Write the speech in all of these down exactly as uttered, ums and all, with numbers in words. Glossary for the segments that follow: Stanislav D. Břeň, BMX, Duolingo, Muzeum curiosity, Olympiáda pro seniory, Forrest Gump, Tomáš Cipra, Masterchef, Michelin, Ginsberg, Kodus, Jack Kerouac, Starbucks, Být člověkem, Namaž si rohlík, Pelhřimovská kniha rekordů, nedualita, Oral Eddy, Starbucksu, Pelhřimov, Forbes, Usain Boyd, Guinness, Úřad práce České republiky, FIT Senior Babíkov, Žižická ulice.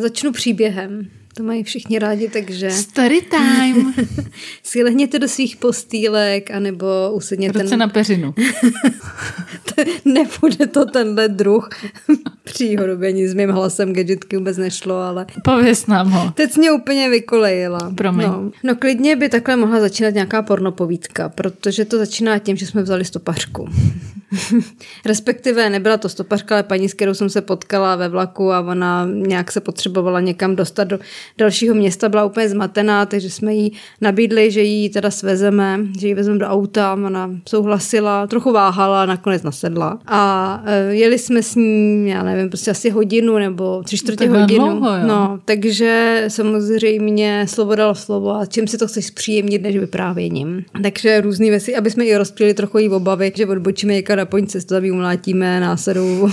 Začnu příběhem. To mají všichni rádi, takže... Story time! Si lehněte do svých postýlek, anebo usedněte... Ruce na peřinu. Nebude to tenhle druh příhodobění. S mým hlasem gadgetky vůbec nešlo, ale... Pověz nám ho. Teď mě úplně vykolejila. Promiň. No. no klidně by takhle mohla začínat nějaká pornopovídka, protože to začíná tím, že jsme vzali stopařku. Respektive nebyla to stopařka, ale paní, s kterou jsem se potkala ve vlaku a ona nějak se potřebovala někam dostat do dalšího města, byla úplně zmatená, takže jsme jí nabídli, že ji teda svezeme, že ji vezmeme do auta, ona souhlasila, trochu váhala, nakonec nasedla. A jeli jsme s ní, já nevím, prostě asi hodinu nebo tři čtvrtě hodinu. Dlouho, no, takže samozřejmě slovo dalo slovo a čím si to chceš zpříjemnit, než vyprávěním. Takže různý věci, aby jsme i rozptýlili trochu jí obavy, že odbočíme někam na poň cestu, aby umlátíme násadou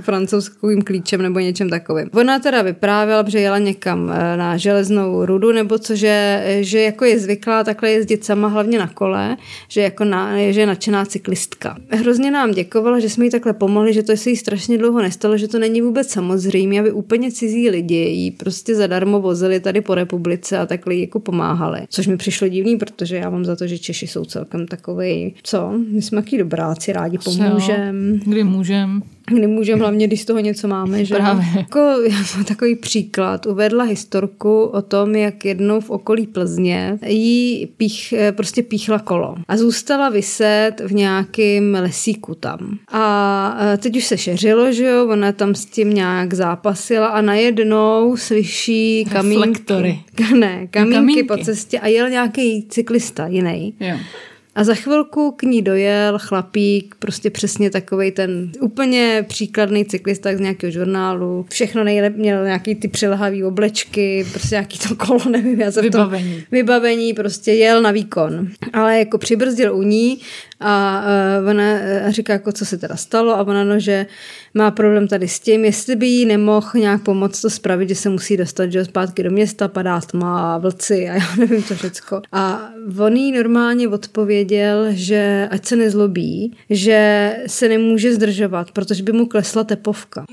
francouzským klíčem nebo něčem takovým. Ona teda vyprávěla, že jela někam na železnou rudu, nebo cože, že jako je zvyklá takhle jezdit sama, hlavně na kole, že, jako na, že je nadšená cyklistka. Hrozně nám děkovala, že jsme jí takhle pomohli, že to se jí strašně dlouho nestalo, že to není vůbec samozřejmé, aby úplně cizí lidi jí prostě zadarmo vozili tady po republice a takhle jí jako pomáhali. Což mi přišlo divný, protože já mám za to, že Češi jsou celkem takovej, co, my jsme jaký dobráci, rádi pomůžem. Kdy můžem. Nemůžeme, hlavně když z toho něco máme, že? Právě. Jako, já mám takový příklad. Uvedla historku o tom, jak jednou v okolí Plzně jí pích, prostě píchla kolo a zůstala viset v nějakém lesíku tam. A teď už se šeřilo, že jo? Ona tam s tím nějak zápasila a najednou slyší kamínky. Reflektory. Ne, kamínky, kamínky po cestě a jel nějaký cyklista jiný. Jo. A za chvilku k ní dojel chlapík, prostě přesně takovej ten úplně příkladný cyklista z nějakého žurnálu. Všechno nejlep, měl nějaký ty přilehavý oblečky, prostě nějaký to kolo, nevím, já se vybavení. To, vybavení, prostě jel na výkon. Ale jako přibrzdil u ní a uh, ona uh, říká, jako, co se teda stalo, a ona, no, že má problém tady s tím, jestli by jí nemohl nějak pomoct to spravit, že se musí dostat, že zpátky do města, padá tma, vlci a já nevím to všecko. A on jí normálně odpověděl, že ať se nezlobí, že se nemůže zdržovat, protože by mu klesla tepovka.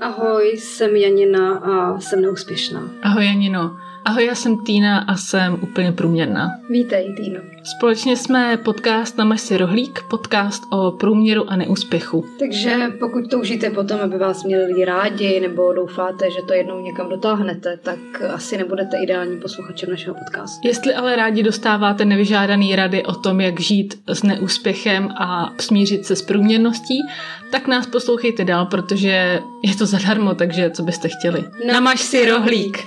Ahoj, jsem Janina a jsem neúspěšná. Ahoj Janino. Ahoj, já jsem Týna a jsem úplně průměrná. Vítej, Týno. Společně jsme podcast Namaž si rohlík, podcast o průměru a neúspěchu. Takže pokud toužíte potom, aby vás měli lidi rádi, nebo doufáte, že to jednou někam dotáhnete, tak asi nebudete ideální posluchačem našeho podcastu. Jestli ale rádi dostáváte nevyžádané rady o tom, jak žít s neúspěchem a smířit se s průměrností, tak nás poslouchejte dál, protože je to zadarmo, takže co byste chtěli. Namaž si rohlík.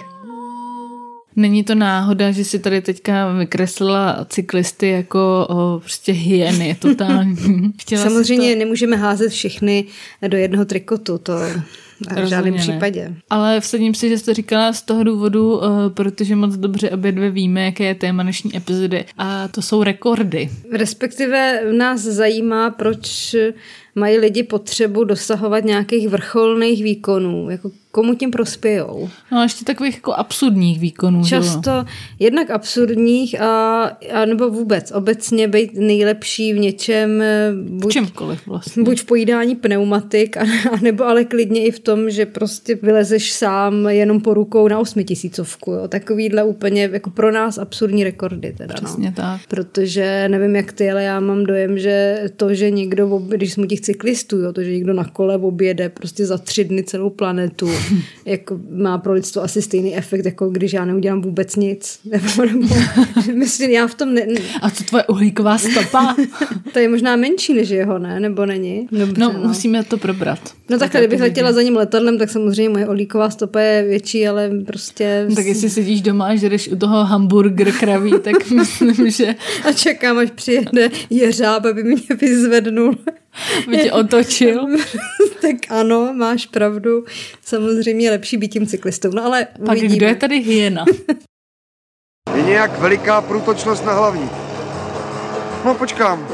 Není to náhoda, že si tady teďka vykreslila cyklisty jako o, prostě hyeny totální. Samozřejmě to... nemůžeme házet všechny do jednoho trikotu, to v žádném případě. Ale vsadím si, že jste říkala z toho důvodu, protože moc dobře obě dvě víme, jaké je téma dnešní epizody a to jsou rekordy. Respektive nás zajímá, proč mají lidi potřebu dosahovat nějakých vrcholných výkonů, jako komu tím prospějou. No a ještě takových jako absurdních výkonů. Často jo? Jednak absurdních a, a nebo vůbec obecně být nejlepší v něčem, buď, čemkoliv vlastně. Buď v pojídání pneumatik, a, a nebo ale klidně i v tom, že prostě vylezeš sám jenom po rukou na osmitisícovku. Jo? Takovýhle úplně jako pro nás absurdní rekordy. Teda, přesně no. Tak. Protože nevím jak ty, ale já mám dojem, že to, že někdo, když jsme těch cyklistů, jo, to, že někdo na kole objede prostě za tři dny celou planetu, jako má pro lidstvo asi stejný efekt, jako když já neudělám vůbec nic. Nebo, nebo, myslím, já v tom... Ne, ne. A co tvoje uhlíková stopa? To je možná menší než jeho, ne? Nebo není? Dobře, no, no, musíme to probrat. No tak, tak kdybych letěla za ním letadlem, tak samozřejmě moje uhlíková stopa je větší, ale prostě... No, tak jestli sedíš doma a žereš u toho hamburger kraví, tak myslím, že... A čekám, až přijede jeřáb, aby mě vyzvednul. By tě otočil. Tak ano, máš pravdu. Samozřejmě lepší být tím cyklistou. No ale pak uvidíme. Kdo je tady hyena? Je nějak veliká průtočnost na hlavní. No počkám.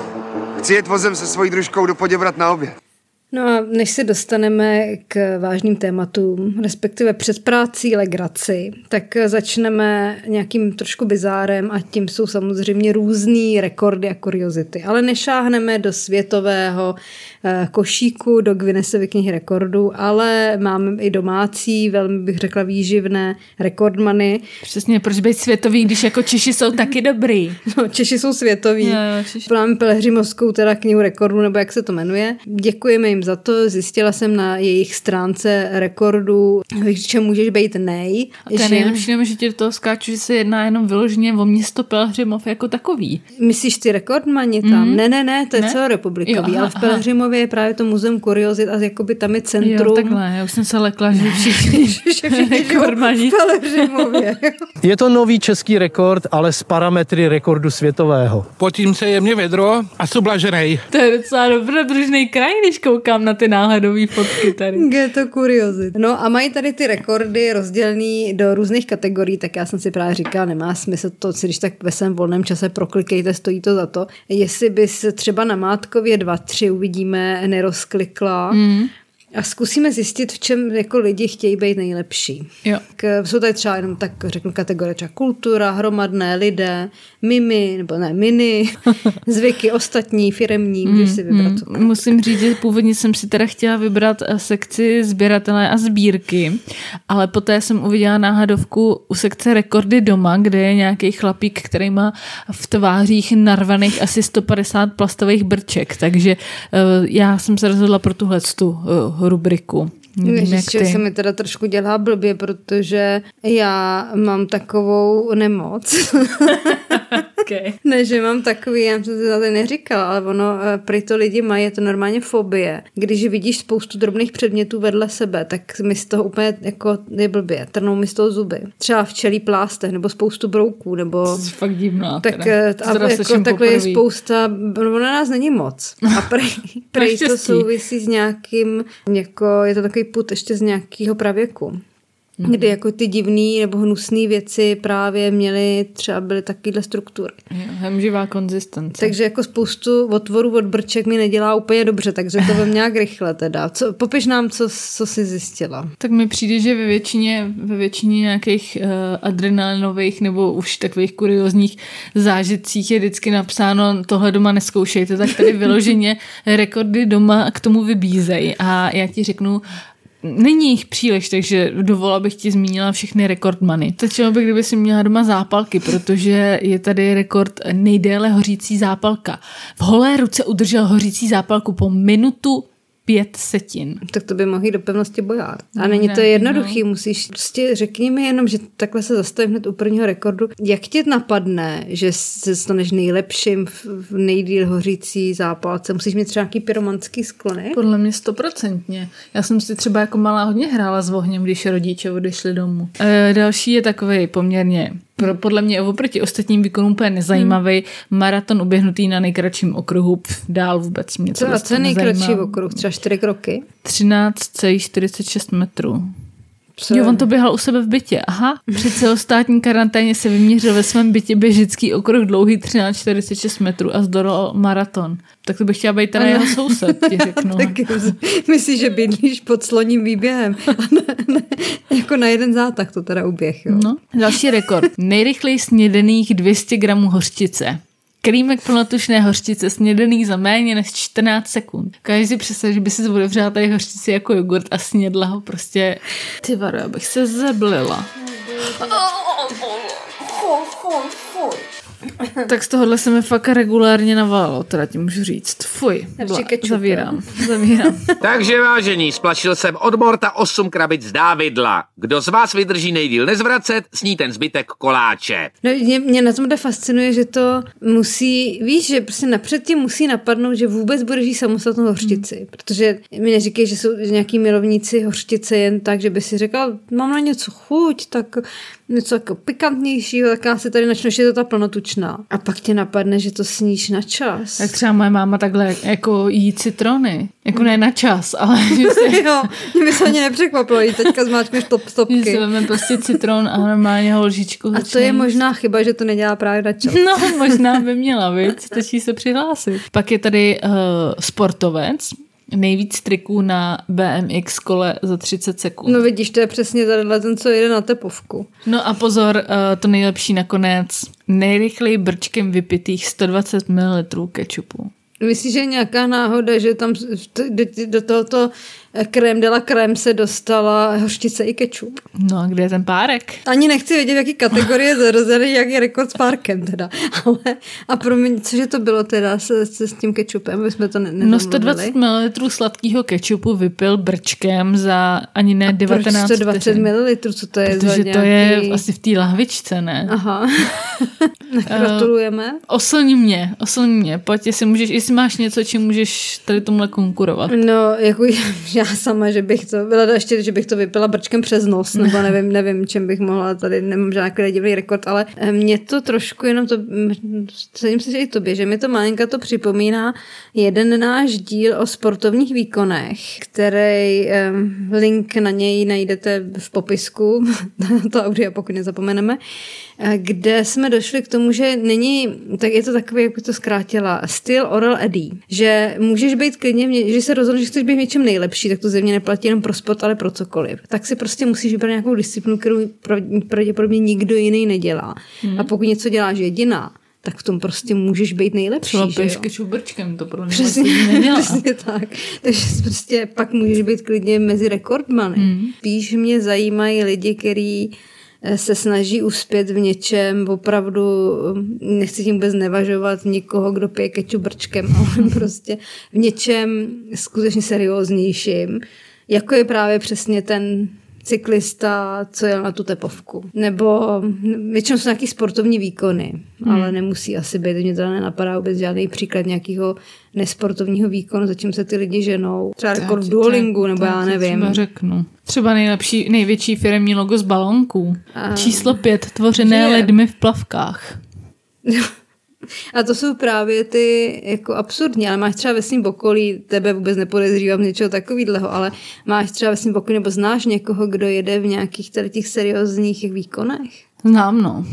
Chci jet vozem se svojí družkou do Poděbrad na oběd. No a než se dostaneme k vážným tématům, respektive před prácí legraci, tak začneme nějakým trošku bizárem a tím jsou samozřejmě různý rekordy a kuriozity. Ale nešáhneme do světového košíku, do Guinnessovy knihy rekordů, ale máme i domácí, velmi bych řekla výživné rekordmany. Přesně, proč být světový, když jako Češi jsou taky dobrý? No, Češi jsou světoví. Jo, jo, Češi. Máme Pelhřimovskou teda knihu rekordů, nebo jak se to jmenuje. Děkujeme jim za to, zjistila jsem na jejich stránce rekordů, že můžeš být nej. A to je nejlepší, nebo že ti do toho skáču, že se jedná jenom vyloženě o město Pelhřimov jako takový. Myslíš ty rekordmani tam? Mm. Ne, ne, ne, to je ne? celorepublikový, jo, aha, ale v Pelhřimově je právě to Muzeum curiosity a jakoby tam je centrum. Jo, takhle, já už jsem se lekla, že všichni, všichni rekordmani v Pelhřimově. Je to nový český rekord, ale s parametry rekordu světového. Potím se jemně vedro a sublaženej. To je docela dobrodružný kraj, když koukám na ty náhledové fotky tady. Je to kuriozit. No a mají tady ty rekordy rozdělený do různých kategorií, tak já jsem si právě říkala, nemá smysl to, si když tak ve svém volném čase proklikejte, stojí to za to. Jestli bys třeba na Mátkově dva tři uvidíme nerozklikla, mm. A zkusíme zjistit, v čem jako lidi chtějí být nejlepší. Jo. K, jsou tady třeba jenom tak, řeknu, kategorie třeba kultura, hromadné, lidé, mimi, nebo ne, mini, zvyky ostatní, firemní, můžeš si vybrat. Mm, mm. Musím říct, že původně jsem si teda chtěla vybrat sekci sběratelé a sbírky, ale poté jsem uviděla náhadovku u sekce rekordy doma, kde je nějaký chlapík, který má v tvářích narvaných asi sto padesát plastových brček, takže uh, já jsem se rozhodla pro tuhletu uh, rubriku. Ježiš, ty... se mi teda trošku dělá blbě, protože já mám takovou nemoc. Okay. Ne, že mám takový, já jsem to tady neříkala, ale ono, prý to lidi mají, je to normálně fobie. Když vidíš spoustu drobných předmětů vedle sebe, tak mi z toho úplně jako je blbě, trnou mi z toho zuby. Třeba včelí plástech, nebo spoustu brouků, nebo... To je fakt divná. Tak jako, takhle je spousta, ono na nás není moc. A prý, prý to souvisí s nějakým, jako je to takový put ještě z nějakého pravěku. Mm. Kdy jako ty divný nebo hnusné věci právě měly, třeba byly takovýhle struktury. Hemživá konzistence. Takže jako spoustu otvorů od brček mi nedělá úplně dobře, takže to vem nějak rychle teda. Co, popiš nám, co, co jsi zjistila. Tak mi přijde, že ve většině, ve většině nějakých uh, adrenalinových nebo už takových kuriózních zážitcích je vždycky napsáno, tohle doma neskoušejte, tak tady vyloženě rekordy doma k tomu vybízejí. A já ti řeknu, není jich příliš, takže dovolila bych ti zmínila všechny rekordmany. Stačilo by, kdyby si měla doma zápalky, protože je tady rekord nejdéle hořící zápalka. V holé ruce udržel hořící zápalku po minutu pět setin. Tak to by mohli do pevnosti bojovat. A není ne, to jednoduchý, no. Musíš, prostě řekni mi jenom, že takhle se zastavím hned u prvního rekordu. Jak tě napadne, že se staneš nejlepším v nejdýl hořící zápalce? Musíš mít třeba nějaký pyromanský sklony? Podle mě stoprocentně. Já jsem si třeba jako malá hodně hrála s ohněm, když rodiče odešli domů. E, další je takovej poměrně Pro, podle mě oproti ostatním výkonům úplně nezajímavý hmm. maraton uběhnutý na nejkratším okruhu, pf, dál vůbec mě to vlastně nezajímá. Co nejkratší okruh? Třeba čtyři kroky? třináct celá čtyřicet šest metrů. Co? Jo, on to běhal u sebe v bytě. Aha, při celostátní karanténě se vyměřil ve svém bytě běžický okruh dlouhý třináct celá čtyřicet šest metrů a zdolal maraton. Tak to bych chtěla být teda jeho soused, ti řeknu. Myslíš, že bydlíš pod Sloním výběhem? Ne, ne, jako na jeden zátah to teda uběh, jo? No. Další rekord. Nejrychleji snědených dvě stě gramů hořčice. Krýmek plnotušné hořčice snědený za méně než čtrnáct sekund. Každý si představí, že by si zvodevřela tady hořčici jako jogurt a snědla ho prostě. Ty varo, já bych se zeblila. Tak z tohohle se mi fakt regulárně naválilo, teda ti můžu říct. Fuj, zavírám, zavírám. Takže vážení, splašil jsem od Morta osm krabic dávidla. Kdo z vás vydrží nejdýl nezvracet, sní ten zbytek koláče. No, mě, mě na tomhle fascinuje, že to musí, víš, že prostě napřed tě musí napadnout, že vůbec budeš jí samostatnou hořčici. Hmm. Protože mi neříkej, že jsou nějaký milovníci hořčice jen tak, že by si řekla, mám na něco chuť, tak něco jako pikantnějšího, tak já si tady načnu, že je to ta plnotučná. A pak tě napadne, že to sníš na čas. Tak třeba moje máma takhle jako jí citrony. Jako ne na čas, ale... Že si... jo, mě by se ani nepřekvapilo, jí teďka zmáčkneš top stopky. Že si veme prostě citron a normálně ho lžičku začne. A to je možná chyba, že to nedělá právě na čas. No, možná by měla, víc, stačí se přihlásit. Pak je tady uh, sportovec. nejvíc triků na bé em iks kole za třicet sekund. No vidíš, to je přesně tenhle ten, co jede na tepovku. No a pozor, to nejlepší nakonec. Nejrychleji brčkem vypitých sto dvacet mililitrů kečupu. Myslíš, že je nějaká náhoda, že tam do tohoto krém de la krém se dostala hořčice i kečup? No a kde je ten párek? Ani nechci vědět, v jaký kategorie zarozený, jak je rekord s párkem teda. Ale, a promiň, cože to bylo teda se, se s tím kečupem? My jsme to ne- no sto dvacet mililitrů sladkého kečupu vypil brčkem za ani ne devatenáct. A proč sto dvacet mililitrů? Co to je? Protože za nějaký... to je asi v té lahvičce, ne? Aha. Gratulujeme. Uh, oslň mě, oslň mě. Pojď, jestli můžeš, jestli máš něco, čím můžeš tady tomhle konkurovat. No, jako já sama, že bych to byla ještě, že bych to vypila brčkem přes nos, nebo nevím, nevím, čem bych mohla, tady nemám žádný divný rekord, ale mě to trošku jenom to, sedím se, že i tobě, že mi to malinka to připomíná jeden náš díl o sportovních výkonech, který link na něj najdete v popisku, to audio, pokud nezapomeneme, kde jsme došli k tomu, že není, tak je to takový, jak bych to zkrátila, styl Oral Eddy, že můžeš být klidně, že se rozhodneš, že chceš být v něčem nejlepší, tak to zjevně neplatí jenom pro sport, ale pro cokoliv. Tak si prostě musíš vybrat nějakou disciplinu, kterou pravděpodobně nikdo jiný nedělá. Hmm. A pokud něco děláš jediná, tak v tom prostě můžeš být nejlepší. Třeba pešky čubrčkem, to pro mě přesně, nedělá. Přesně tak. Takže prostě pak můžeš být klidně mezi rekordmany. Hmm. Spíš mě zajímají lidi, kteří se snaží uspět v něčem, opravdu nechci tím vůbec nevažovat nikoho, kdo pije kečup brčkem, ale prostě v něčem skutečně serióznějším, jako je právě přesně ten cyklista, co jel na tu tepovku. Nebo většinou jsou nějaký sportovní výkony, hmm. ale nemusí asi být, mě to nenapadá vůbec žádný příklad nějakého nesportovního výkonu, za čím se ty lidi ženou. Třeba rekord v Duolingu, nebo já nevím. Třeba řeknu. Třeba nejlepší, největší firemní logo z balonků. A... Číslo pět, tvořené lidmi v plavkách. A to jsou právě ty jako absurdní, ale máš třeba ve svým okolí, tebe vůbec nepodezřívám něčeho takovýhleho, ale máš třeba ve svým okolí, nebo znáš někoho, kdo jede v nějakých tady těch seriózních výkonech? Znám, no.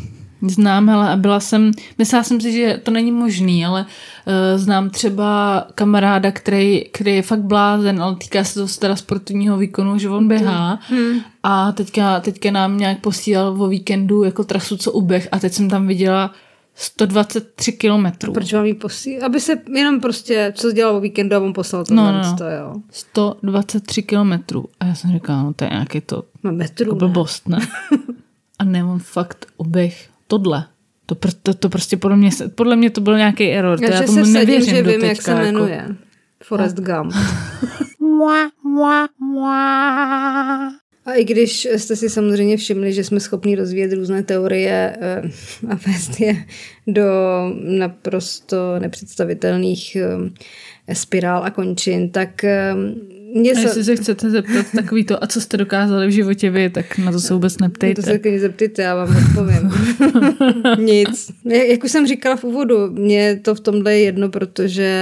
Znám, hele, a byla jsem, myslela jsem si, že to není možný, ale uh, znám třeba kamaráda, který, který je fakt blázen, ale týká se to teda sportovního výkonu, že on běhá hmm. a teďka, teďka nám nějak posílal o víkendu jako trasu, co uběh, a teď jsem tam viděla sto dvacet tři kilometrů. Proč vám ji posílal? Aby se jenom prostě, co dělal o víkendu, a on poslal to. No, no, to, jo. sto dvacet tři kilometrů. A já jsem říkala, no to je nějaký to metrů, blbost, ne? ne? A ne, on fakt oběh tohle. To, to, to prostě podle mě, podle mě to byl nějaký error. Já, to já tomu se nevěřím sedím, že do vím, teďka, jak se jmenuje. Jako... Forrest Gump. A i když jste si samozřejmě všimli, že jsme schopni rozvíjet různé teorie a vést je do naprosto nepředstavitelných spirál a končin, tak... Mě a jestli se chcete zeptat takový to, a co jste dokázali v životě vy, tak na to se vůbec neptejte. To se taky zeptejte, já vám odpovím. Nic. Jak už jsem říkala v úvodu, mě to v tomhle je jedno, protože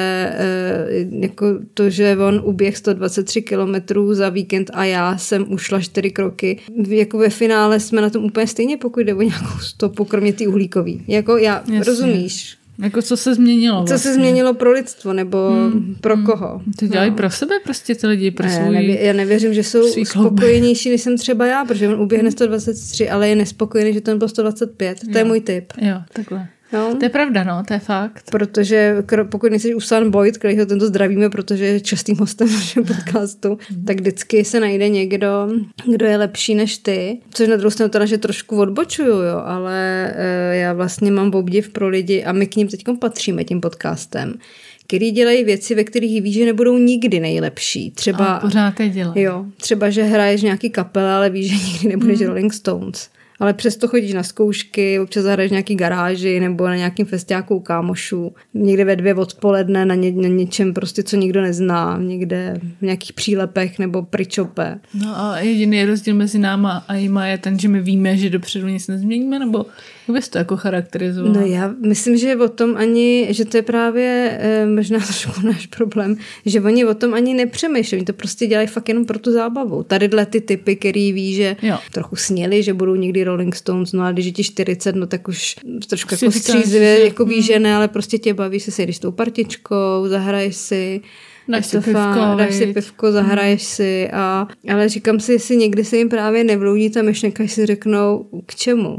jako to, že on uběh sto dvacet tři kilometrů za víkend a já jsem ušla čtyři kroky. Jako ve finále jsme na tom úplně stejně, pokud jde o nějakou stopu, kromě ty uhlíkový. Jako já, jasně. Rozumíš? Jako co se změnilo vlastně? Co se změnilo pro lidstvo, nebo hmm. pro koho? To dělají no. pro sebe prostě ty lidi, pro svůj... Já, nevě, já nevěřím, že jsou spokojenější, než jsem třeba já, protože on uběhne sto dvacet tři, ale je nespokojený, že to nebylo sto dvacet pět. Jo. To je můj tip. Jo, takhle. No. To je pravda, no, to je fakt. Protože pokud nejsi Usain Boyd, kterýho tento zdravíme, protože je častým hostem našeho podcastu, tak vždycky se najde někdo, kdo je lepší než ty. Což na druhou stranu teda, že trošku odbočuju, jo, ale e, já vlastně mám obdiv pro lidi a my k ním teď patříme tím podcastem, který dělají věci, ve kterých víš, že nebudou nikdy nejlepší. Třeba, a pořád je dělají. Jo, třeba, že hraješ nějaký kapela, ale víš, že nikdy nebudeš hmm. Rolling Stones. Ale přesto chodíš na zkoušky, občas zahraješ nějaký garáži nebo na nějakým festiáku u kámošů. Někde ve dvě odpoledne na, ně, na něčem prostě, co nikdo nezná. Někde v nějakých přílepech nebo pričope. No a jediný rozdíl mezi náma a jima je ten, že my víme, že dopředu nic nezměníme, nebo jak bys to jako charakterizoval? No já myslím, že o tom ani, že to je právě e, možná trošku náš problém, že oni o tom ani nepřemýšlejí. To prostě dělají fakt jenom pro tu zábavu. Tadyhle ty typy, který ví, že jo. Trochu sněli, že budou někdy Rolling Stones, no a když je ti čtyřicet, no tak už trošku jako střízivě, jako víš, že ne, ale prostě tě baví, se sejdeš s tou partičkou, zahraješ si. dáš si pivko, dáš si pivko, zahraješ si. A, ale říkám si, jestli někdy se jim právě nevloudí ta myšlenka, až si řeknou, k čemu?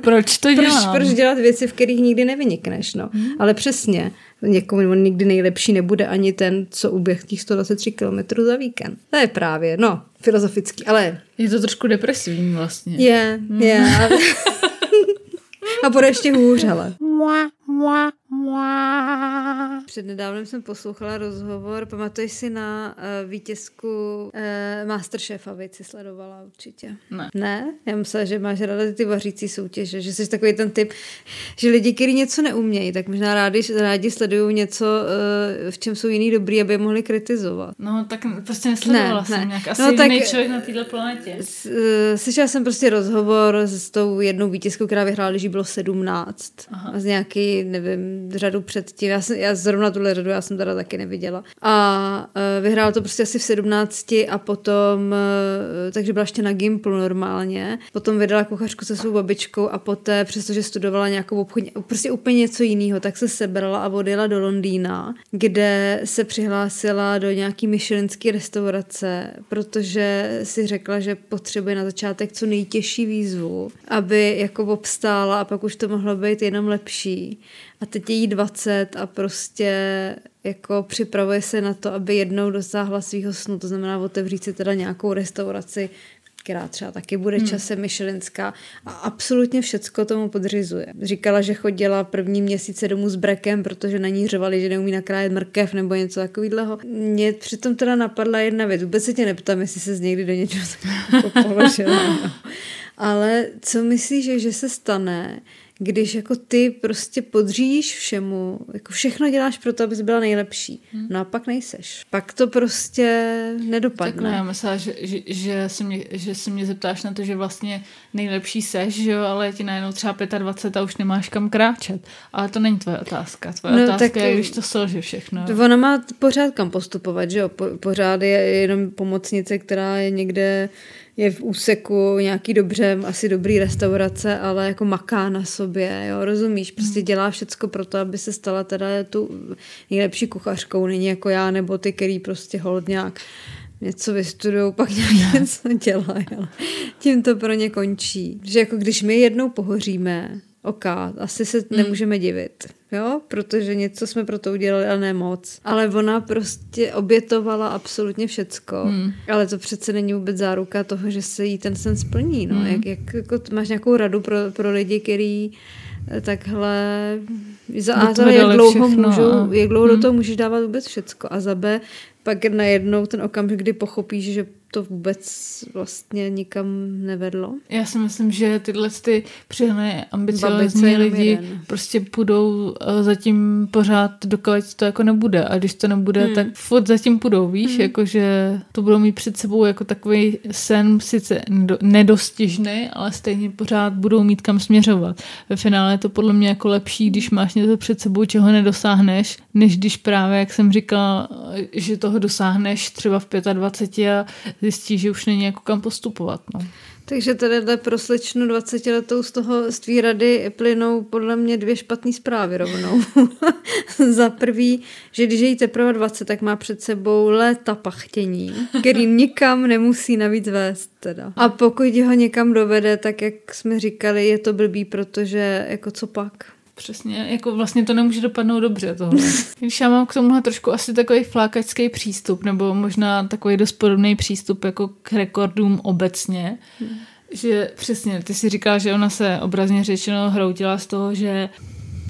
Proč to dělám? Proč, proč dělat věci, v kterých nikdy nevynikneš? No? Hmm. Ale přesně, někomu nikdy nejlepší nebude ani ten, co uběh těch sto dvacet tři kilometrů za víkend. To je právě, no, filozofický, ale... Je to trošku depresivní vlastně. Je, hmm. je, ale... A bude ještě hůř, ale. Přednedávnem jsem poslouchala rozhovor, pamatuješ si na uh, vítězku uh, Masterchefa, víc si sledovala určitě. Ne. Ne? Já myslela, že máš ráda ty vařící soutěže, že jsi takový ten typ, že lidi, kteří něco neumějí, tak možná rádi, rádi sledují něco, uh, v čem jsou jiný dobrý, aby je mohli kritizovat. No tak prostě nesledovala ne, jsem ne. nějak. Asi no, jiný tak, člověk na této planetě. S, uh, slyšela jsem prostě rozhovor s tou jednou vítězkou, která vyhrála, že bylo sedmnáct. Aha. Z nějaký, nevím, řadu předtím. Já, jsem, já zrovna tuhle řadu, já jsem teda taky neviděla. A uh, vyhrál to prostě asi v sedmnácti a potom, uh, takže byla ještě na Gimplu normálně. Potom vydala kuchařku se svou babičkou a poté, přestože studovala nějakou obchodní, prostě úplně něco jiného, tak se sebrala a odjela do Londýna, kde se přihlásila do nějaký michelinský restaurace, protože si řekla, že potřebuje na začátek co nejtěžší výzvu, aby jako obstála a pak už to mohlo být jenom lepší. A teď je jí dvacet a prostě jako připravuje se na to, aby jednou dosáhla svýho snu, to znamená otevřít si teda nějakou restauraci, která třeba taky bude časem michelinská a absolutně všecko tomu podřizuje. Říkala, že chodila první měsíce domů s brekem, protože na ní řvali, že neumí nakrájet mrkev nebo něco takového. Mě přitom teda napadla jedna věc, vůbec se tě neptám, jestli ses někdy do něčeho takového položila. No. Ale co myslíš, že, že se stane, když jako ty prostě podřídíš všemu, jako všechno děláš pro to, abys byla nejlepší. No a pak nejseš. Pak to prostě nedopadne. Takhle, já myslela, že, že, že, se mě, že se mě zeptáš na to, že vlastně nejlepší seš, že jo, ale ti najednou třeba dvacet pět a už nemáš kam kráčet. Ale to není tvoje otázka. Tvoje no, otázka je, když to selže všechno. Ona má pořád kam postupovat, že jo. Po, pořád je jenom pomocnice, která je někde... je v úseku nějaký dobře, asi dobrý restaurace, ale jako maká na sobě, jo, rozumíš? Prostě dělá všecko pro to, aby se stala teda tu nejlepší kuchařkou, není jako já nebo ty, který prostě hold nějak něco vystudujou, pak nějak něco dělají. Tím to pro ně končí. Že jako když my jednou pohoříme, ok, asi se nemůžeme divit, jo, protože něco jsme pro to udělali, ale ne moc. Ale ona prostě obětovala absolutně všecko, hmm. ale to přece není vůbec záruka toho, že se jí ten sen splní, no. Hmm. Jak, jak jako, máš nějakou radu pro, pro lidi, který takhle za A, jak dlouho, můžou, jak dlouho hmm. do toho můžeš dávat vůbec všecko a za B, pak najednou ten okamžik, kdy pochopíš, že to vůbec vlastně nikam nevedlo. Já si myslím, že tyhle ty přehnané ambiciózní lidi jeden. prostě půjdou zatím pořád, dokud to jako nebude. A když to nebude, hmm. tak furt zatím půjdou, víš, hmm. jakože to budou mít před sebou jako takový sen, sice nedostižný, ale stejně pořád budou mít kam směřovat. Ve finále je to podle mě jako lepší, když máš něco před sebou, čeho nedosáhneš, než když právě, jak jsem říkala, že toho dosáhneš třeba v dvaceti pěti a zjistí, že už není jako kam postupovat. No. Takže tady pro slečnu dvacetiletou z toho z tvý rady plynou podle mě dvě špatné zprávy rovnou. Za prvý, že když je jí teprve dvacet, tak má před sebou léta pachtění, který nikam nemusí navíc vést. Teda. A pokud ho někam dovede, tak jak jsme říkali, je to blbý, protože jako co pak? Přesně, jako vlastně to nemůže dopadnout dobře tohle. Když já mám k tomuhle trošku asi takový flákačský přístup, nebo možná takový dost podobný přístup jako k rekordům obecně, hmm. že přesně, ty si říkala, že ona se obrazně řečeno hroutila z toho, že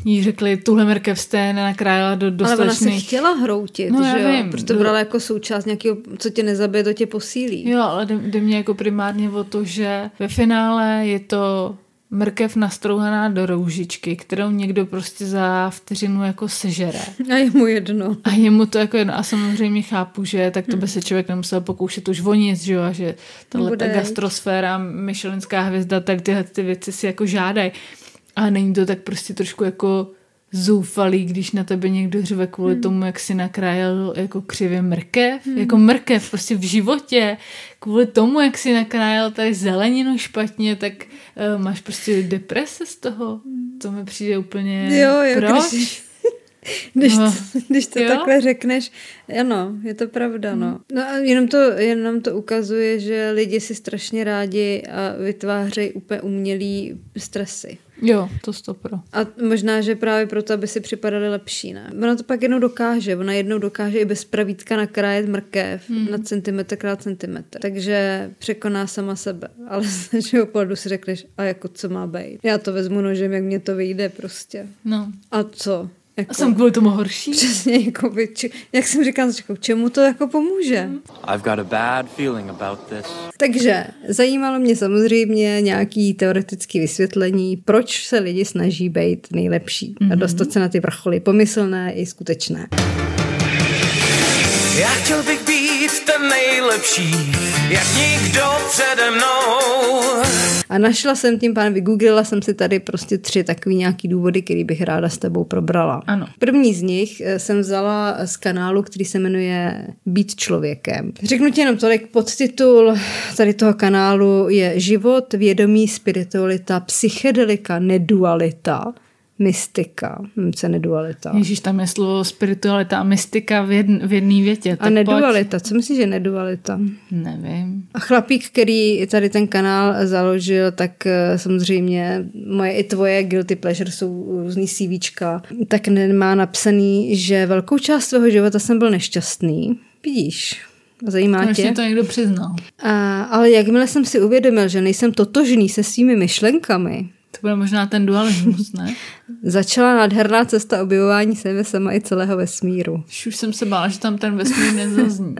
jí řekli, tuhle mrkev jste nenakrájela do dostatečných... Ale ona se chtěla hroutit, no, že jo? Protože to brala jako součást nějakého, co tě nezabije, to tě posílí. Jo, ale jde, jde mě jako primárně o to, že ve finále je to... mrkev nastrouhaná do roužičky, kterou někdo prostě za vteřinu jako sežere. A je mu jedno. A je mu to jako jedno. A samozřejmě chápu, že tak to by se člověk nemusel pokoušet už o nic, že jo, a že tahle ta gastrosféra, michelinská hvězda, tak tyhle ty věci si jako žádají. A není to tak prostě trošku jako zoufalý, když na tebe někdo řve kvůli hmm. tomu, jak si nakrájel jako křivě mrkev, hmm. jako mrkev prostě v životě, kvůli tomu, jak si nakrájel tady zeleninu špatně, tak uh, máš prostě deprese z toho. Hmm. To mi přijde úplně jo, jo, proč? Když... Když to, když to takhle řekneš, ano, je to pravda, no. No a jenom to, jenom to ukazuje, že lidi si strašně rádi a vytvářejí úplně umělý stresy. Jo, to stopro. A možná, že právě proto, aby si připadali lepší, ne? Ona to pak jednou dokáže, ona jednou dokáže i bez pravítka nakrájet mrkev mm. na centimetr krát centimetr. Takže překoná sama sebe, ale z našeho pohledu si řekneš, a jako co má být? Já to vezmu nožem, jak mě to vyjde prostě. No. A co? Jako, a jsem kvůli tomu horší. Přesně, jako, či, jak jsem říkala, čemu to jako pomůže? I've got a bad feeling about this. Takže zajímalo mě samozřejmě nějaké teoretické vysvětlení, proč se lidi snaží být nejlepší mm-hmm. a dostat se na ty vrcholy pomyslné i skutečné. Já chtěl bych být ten nejlepší, jak nikdo přede mnou. A našla jsem tím pádem, vygooglila jsem si tady prostě tři takový nějaký důvody, který bych ráda s tebou probrala. Ano. První z nich jsem vzala z kanálu, který se jmenuje Být člověkem. Řeknu ti jenom tolik, podtitul tady toho kanálu je Život, vědomí, spiritualita, psychedelika, nedualita. Mystika, se nedualita. Ježíš, tam je slovo spiritualita a mystika v, jedn, v jedné větě. A nedualita, pojď. Co myslíš, že nedualita? Nevím. A chlapík, který tady ten kanál založil, tak samozřejmě moje i tvoje guilty pleasure jsou různý CVčka, tak má napsaný, že velkou část svého života jsem byl nešťastný. Vidíš? Zajímá tě? Konečně to někdo přiznal. A, ale jakmile jsem si uvědomil, že nejsem totožný se svými myšlenkami, to bude možná ten dualismus, ne? Začala nádherná cesta objevování sebe sama i celého vesmíru. Už jsem se bála, že tam ten vesmír nezazní.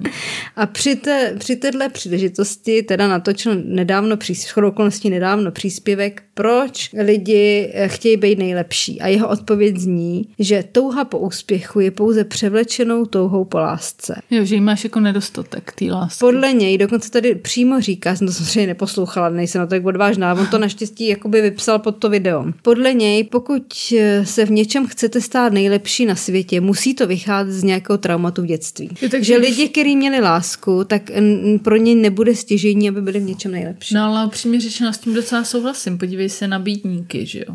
A při, té, při téhle příležitosti teda natočil nedávno, shodou okolností nedávno příspěvek, proč lidi chtějí být nejlepší. A jeho odpověď zní, že touha po úspěchu je pouze převlečenou touhou po lásce. Jo, že jí máš jako nedostatek té lásky. Podle něj, dokonce tady přímo říká, jsem to samozřejmě neposlouchala, nejsem na to tak odvážná, on to naštěstí jakoby vypsal pod to video. Podle něj, pokud se v něčem chcete stát nejlepší na světě, musí to vycházet z nějakého traumatu v dětství. Je, takže že lidi, kteří měli lásku, tak pro ně nebude stěžejní, aby byli v něčem nejlepší. No ale přímě řečeno s tím docela souhlasím. Podívej se na bídníky, že jo?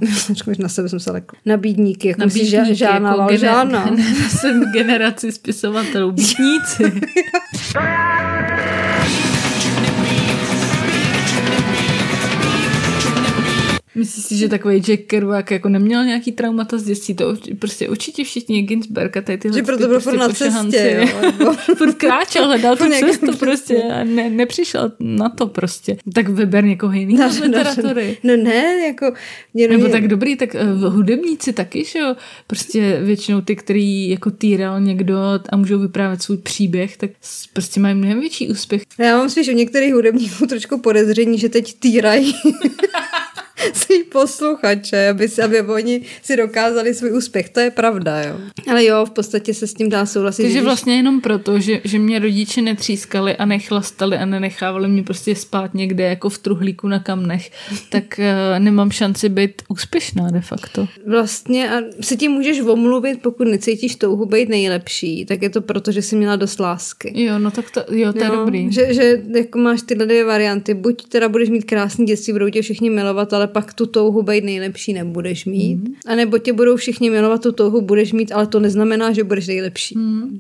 Na sebe jsem se lekla. Na bídníky, jako si žádná, žádná. Gener- gener- jsem generaci spisovatelů. Bídníci. Myslíš si, že takový Jack Kerouac jako neměl nějaký traumata z dětství? To prostě určitě všichni Ginsberg a tady tyhle... Že proto byl prostě na cestě, jo. Furt kráčel, hledal tu cestu prostě a ne, nepřišel na to prostě. Tak vyber někoho jiného z literatury. No ne, jako... Nebo jen. Tak dobrý, tak uh, hudebníci taky, že jo? Prostě většinou ty, který jako týral někdo a můžou vyprávět svůj příběh, tak prostě mají mnohem větší úspěch. Já mám spíš u některých hudebníků trošku podezření, že teď týrají. Svý posluchače, aby, si, aby oni si dokázali svůj úspěch. To je pravda, jo. Ale jo, v podstatě se s tím dá souhlasit. Takže vlastně jenom proto, že, že mě rodiče netřískali a nechlastali a nenechávali mě prostě spát někde jako v truhlíku na kamnech, tak uh, nemám šanci být úspěšná de facto. Vlastně a se tím můžeš omluvit, pokud necítíš touhu být nejlepší, tak je to proto, že jsi měla dost lásky. Jo, no tak to, jo, to no, je dobrý. Že, že jako máš tyhle dvě varianty. Buď teda budeš mít krásný dětství, budou tě všichni milovat, ale pak tu touhu být nejlepší nebudeš mít. Mm. A nebo tě budou všichni milovat, tu touhu budeš mít, ale to neznamená, že budeš nejlepší. Mm.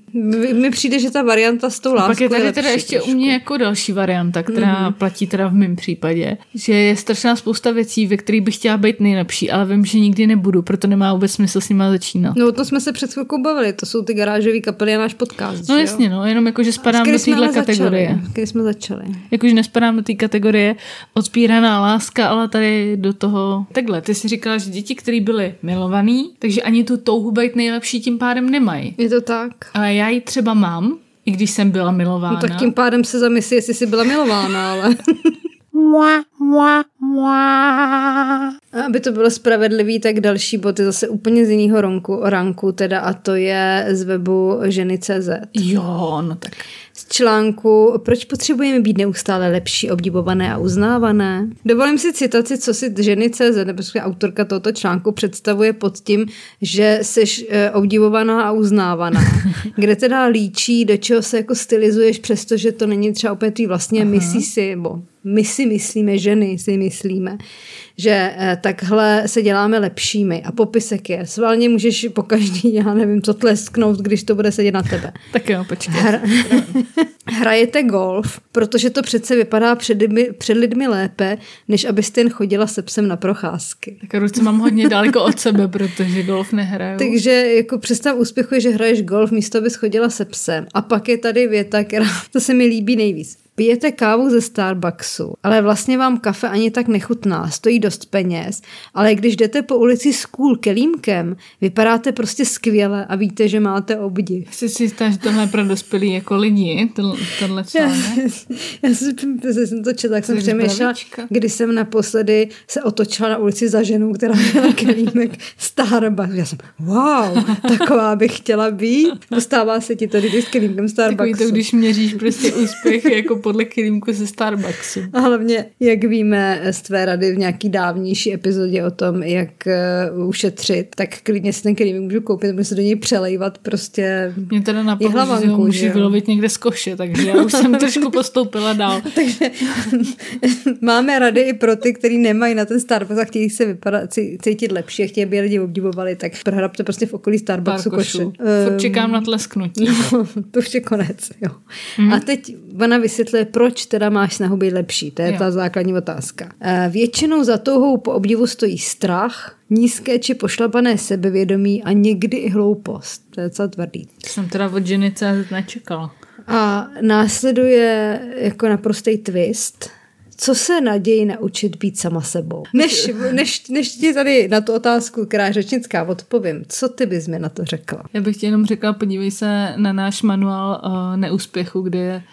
Mi přijde, že ta varianta s tou láskou. Pak je tady je teda ještě trošku. U mě jako další varianta, která mm. platí teda v mém případě, že je strašná spousta věcí, ve kterých bych chtěla být nejlepší, ale vím, že nikdy nebudu, proto nemá vůbec smysl s nima začínat. No to jsme se před chvilkou bavili, to jsou ty garážové kapely a náš podcast. No jasně, no, jenom jakože spadám do téhle kategorie. Když jsme začali. Jakože nespadám do té kategorie odpíraná láska, ale tady do toho. Takhle, ty jsi říkala, že děti, které byly milovaný, takže ani tu touhu být nejlepší tím pádem nemají. Je to tak. Ale já ji třeba mám, i když jsem byla milována. No tak tím pádem se zamyslí, jestli jsi byla milována, ale... Mua, mua, mua. Aby to bylo spravedlivý, tak další bod je zase úplně z jiného ranku, ranku teda, a to je z webu ženy tečka cé zet. Jo, no tak. z článku Proč potřebujeme být neustále lepší, obdivované a uznávané. Dovolím si citaci, co si ženy tečka cé zet, nebo autorka tohoto článku, představuje pod tím, že seš obdivovaná a uznávaná. Kde teda líčí, do čeho se jako stylizuješ, přestože to není třeba úplně tvý vlastně myslí si, bo my si myslíme, ženy si myslíme, že takhle se děláme lepšími a popisek je, svalně můžeš po každý, já nevím, co tlesknout, když to bude sedět na tebe. Tak jo, počkej. Hra... Hrajete golf, protože to přece vypadá před lidmi, před lidmi lépe, než abyste jen chodila se psem na procházky. Tak ruce mám hodně daleko od sebe, protože golf nehraju. Takže jako představ úspěchu je, že hraješ golf místo, abys chodila se psem. A pak je tady věta, která to se mi líbí nejvíc. Pijete kávu ze Starbucksu, ale vlastně vám kafe ani tak nechutná, stojí dost peněz, ale když jdete po ulici s cool kelímkem, vypadáte prostě skvěle a víte, že máte obdiv. Jsi si jistá, že tohle je pro dospělí jako lidi, tohle článek? Já, já jsem to četla, tak jsem přemýšlela, když jsem naposledy se otočila na ulici za ženou, která měla kelímek Starbucks. Já jsem, wow, taková bych chtěla být. Dostává se ti to, když s kelímkem Starbucksu. Takový to, když měříš prostě úspěch jako podle kelímku ze Starbucksu. A hlavně, jak víme z tvé rady v nějaký dávnější epizodě o tom, jak uh, ušetřit, tak klidně si ten kelímek můžu koupit, můžu se do něj přelejvat prostě. Mě teda napadlo, že ho můžu vylovit někde z koše, takže já už jsem trošku postoupila dál. Takže máme rady i pro ty, kteří nemají na ten Starbucks a chtějí se vypadat, cítit lepší a chtějí, aby lidi obdivovali, tak prohrabte prostě v okolí Starbucksu koše. Um, čekám na tlesknutí. No, to už je konec, jo. Mm. A teď ona vysvětlí, proč teda máš snahu být lepší. To je jo. ta základní otázka. Většinou za touhou po obdivu stojí strach, nízké či pošlapané sebevědomí a někdy i hloupost. To je docela tvrdý. To jsem teda od ženy tečka cé zet nečekala. A následuje jako naprostý twist. Co se naději naučit být sama sebou? Než, než, než ti tady na tu otázku, která je řečnická, odpovím, co ty bys mi na to řekla? Já bych ti jenom řekla, podívej se na náš manuál uh, neúspěchu, kde je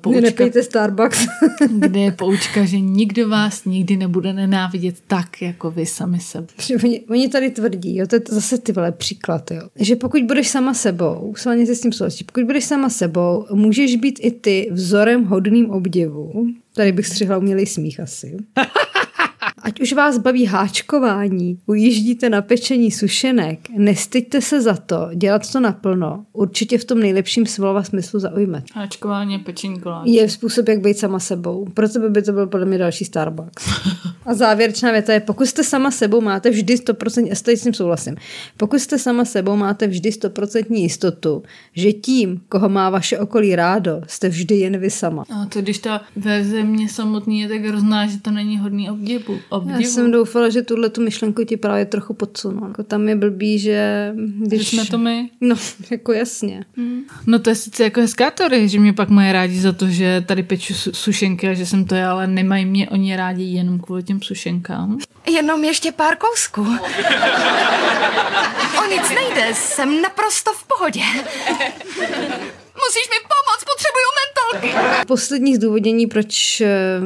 poučka, nepijte Starbucks. Kde je poučka, že nikdo vás nikdy nebude nenávidět tak, jako vy sami sebe. Oni, oni tady tvrdí, jo, to je to zase tyhle příklad, jo, že pokud budeš sama sebou, slavně se s tím souhlasí, pokud budeš sama sebou, můžeš být i ty vzorem hodným obdivu. Tady bych střihla umělej smích asi. Ať už vás baví háčkování, ujíždíte na pečení sušenek, nestyďte se za to, dělat to naplno, určitě v tom nejlepším slova smyslu zaujmete. Háčkování, pečení koláče. Je způsob, jak být sama sebou. Pro tebe by to byl podle mě další Starbucks. A závěrečná věta je, pokud jste sama sebou, máte vždy sto procent, a s tím souhlasím, pokud jste sama sebou, máte vždy sto procent jistotu, že tím, koho má vaše okolí rádo, jste vždy jen vy sama. A to když ta ve země samotný je tak hrozná, že to není hodný obdivu. Obdivu. Já jsem doufala, že tuhle tu myšlenku ti právě trochu podsunu. Jako tam je blbý, že... Když, když jsme to my? No, jako jasně. Hmm. No to je sice jako hezká teorie, že mě pak mají rádi za to, že tady peču su- sušenky a že jsem to já, ale nemají mě oni rádi jenom kvůli těm sušenkám. Jenom ještě pár kousků. O nic nejde, jsem naprosto v pohodě. Musíš mi pomoct, potřebuju mentolky. Poslední zdůvodnění, proč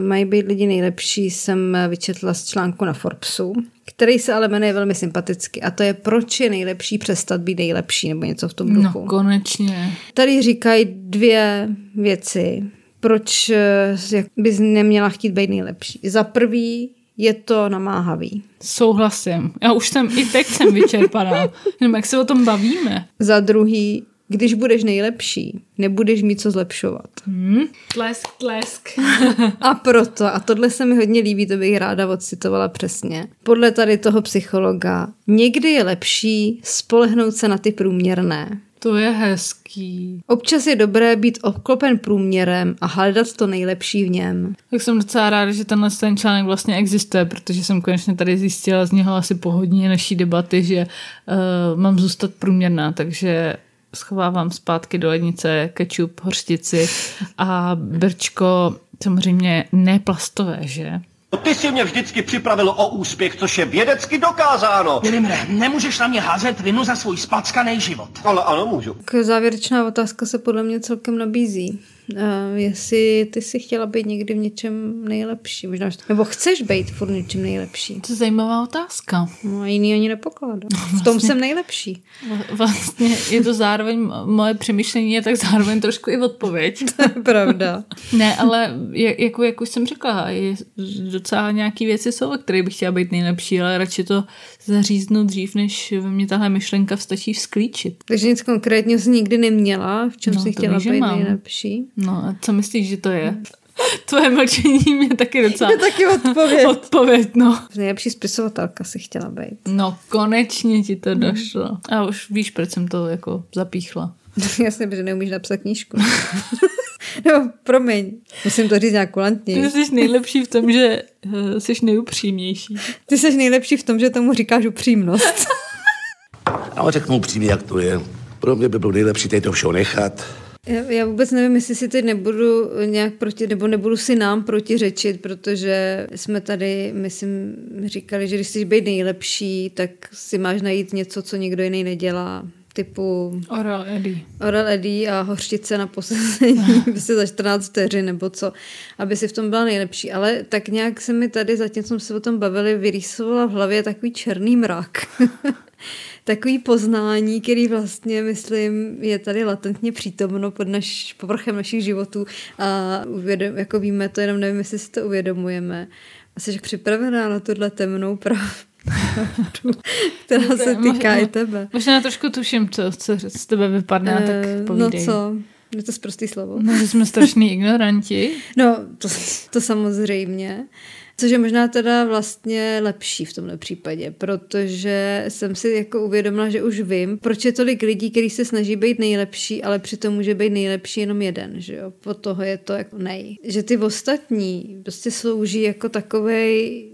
mají být lidi nejlepší, jsem vyčetla z článku na Forbesu, který se ale jmenuje velmi sympaticky. A to je, proč je nejlepší přestat být nejlepší, nebo něco v tom duchu. No, konečně. Tady říkají dvě věci, proč bys neměla chtít být nejlepší. Za prvý, je to namáhavý. Souhlasím. Já už jsem, i teď jsem vyčerpaná. Jenom jak se o tom bavíme. Za druhý, když budeš nejlepší, nebudeš mít co zlepšovat. Hmm. Tlesk, tlesk. A proto, a tohle se mi hodně líbí, to bych ráda odcitovala přesně. Podle tady toho psychologa, někdy je lepší spolehnout se na ty průměrné. To je hezký. Občas je dobré být obklopen průměrem a hledat to nejlepší v něm. Tak jsem docela ráda, že tenhle ten článek vlastně existuje, protože jsem konečně tady zjistila z něho asi po hodině naší debaty, že uh, mám zůstat průměrná, takže schovávám zpátky do lednice kečup, hořčici a brčko, samozřejmě ne plastové, že? Ty si mě vždycky připravilo o úspěch, což je vědecky dokázáno. Jirimre, nemůžeš na mě házet vinu za svůj spackanej život. Ale ano, můžu. Závěrečná otázka se podle mě celkem nabízí. jestli ty si chtěla být někdy v něčem nejlepší. Možná, nebo chceš být furt něčem nejlepší. To je zajímavá otázka. No a jiný ani nepokládám. No, vlastně, v tom jsem nejlepší. Vlastně je to zároveň, moje přemýšlení je tak zároveň trošku i odpověď. To je pravda. Ne, ale jako, jak už jsem řekla, je, docela nějaký věci jsou, o které bych chtěla být nejlepší, ale radši to zaříznu dřív, než ve mně tahle myšlenka stačí vzklíčit. Takže nic konkrétního jsi nikdy neměla, v čem no, jsi chtěla být mám. nejlepší? No a co myslíš, že to je? Tvoje mlčení mě taky docela... Je taky odpověď. Odpověď, no. Nejlepší spisovatelka si chtěla být. No konečně ti to došlo. Mm. A už víš, proč jsem to jako zapíchla. Jasně, protože neumíš napsat knížku. No, promiň. Musím to říct nějak kulantněji. Ty jsi nejlepší v tom, že jsi nejupřímnější. Ty jsi nejlepší v tom, že tomu říkáš upřímnost. Ale řeknu upřímně, jak to je. Pro mě by bylo nejlepší tady to všeho nechat. Já, já vůbec nevím, jestli si teď nebudu nějak proti, nebo nebudu si nám protiřečit, protože jsme tady, myslím, říkali, že když chceš být nejlepší, tak si máš najít něco, co někdo jiný nedělá. Typu Oral Eddy. Oral Eddy a hořčice na posazení za čtrnáct vteřin nebo co, aby si v tom byla nejlepší. Ale tak nějak se mi tady, zatímco jsme se o tom bavili, vyrýsovala v hlavě takový černý mrak. Takový poznání, který vlastně, myslím, je tady latentně přítomno pod naš, povrchem našich životů a uvědom, jako víme to, jenom nevím, jestli si to uvědomujeme. Asi že připravená na tuhle temnou prav. která se týká i tebe. Možná trošku tuším, co, co z tebe vypadne, uh, tak povídej. No co, je to sprostý slovo. No, že jsme strašní ignoranti. No, to, to samozřejmě. Což je možná teda vlastně lepší v tomhle případě, protože jsem si jako uvědomila, že už vím, proč je tolik lidí, kteří se snaží být nejlepší, ale přitom může být nejlepší jenom jeden, že jo. Po toho je to jako nej. Že ty ostatní prostě slouží jako takovej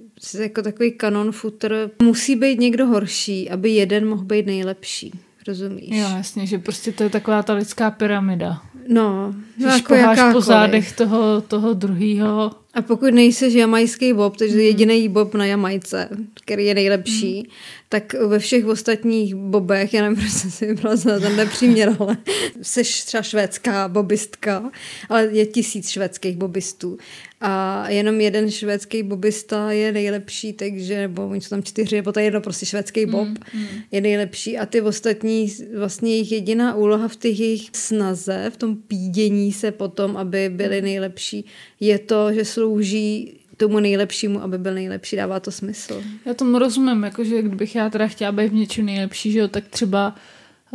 jako takový kanon futr. Musí být někdo horší, aby jeden mohl být nejlepší. Rozumíš? Jo, jasně, že prostě to je taková ta lidská pyramida. No, no jako jakákoliv. Po zádech toho, toho druhýho. A pokud nejseš jamajský bob, takže je jediný bob na Jamajce, který je nejlepší, mm. tak ve všech ostatních bobech, já nevím, proč jsem si vybrala na tenhle příměr, ale seš třeba švédská bobistka, ale je tisíc švédských bobistů. A jenom jeden švédský bobista je nejlepší, takže, nebo oni jsou tam čtyři, nebo to je jedno prostě švédský bob mm, mm. je nejlepší. A ty ostatní, vlastně jejich jediná úloha v těch jejich snaze, v tom pídění se potom, aby byli nejlepší, je to, že slouží tomu nejlepšímu, aby byl nejlepší. Dává to smysl. Já tomu rozumím, jakože kdybych já teda chtěla být v něčem nejlepší, že jo, tak třeba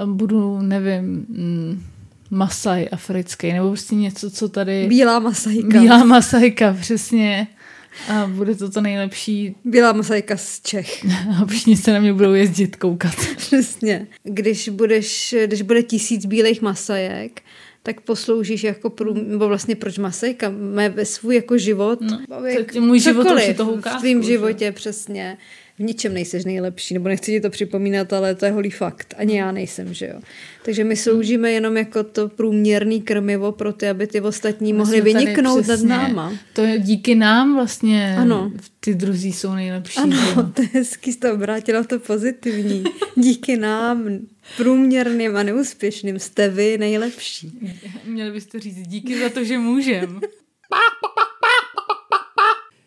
budu, nevím... Mm. Masaj africký, nebo prostě něco, co tady... Bílá masajka. Bílá masajka, přesně. A bude to to nejlepší... Bílá masajka z Čech. A všichni se na mě budou jezdit koukat. Přesně. Když, budeš, když bude tisíc bílejch masajek, tak posloužíš jako prům... Nebo vlastně proč masajka? Má svůj jako život. No, jak můj život už je toho ukázku. V tvým životě, že? Přesně. V ničem nejseš nejlepší, nebo nechci ti to připomínat, ale to je holý fakt. Ani já nejsem, že jo. Takže my sloužíme jenom jako to průměrný krmivo pro ty, aby ty ostatní mohli vyniknout nad náma. To je díky nám vlastně ano. Ty druzí jsou nejlepší. Ano, jo. To je hezký, jste obrátila to pozitivní. Díky nám, průměrným a neúspěšným, jste vy nejlepší. Měli byste říct díky za to, že můžem.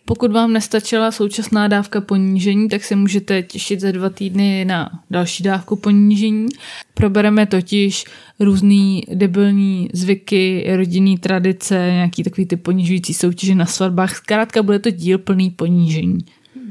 Pokud vám nestačila současná dávka ponížení, tak se můžete těšit za dva týdny na další dávku ponížení. Probereme totiž různý debilní zvyky, rodinný tradice, nějaký takový ty ponižující soutěže na svatbách. Zkrátka bude to díl plný ponížení.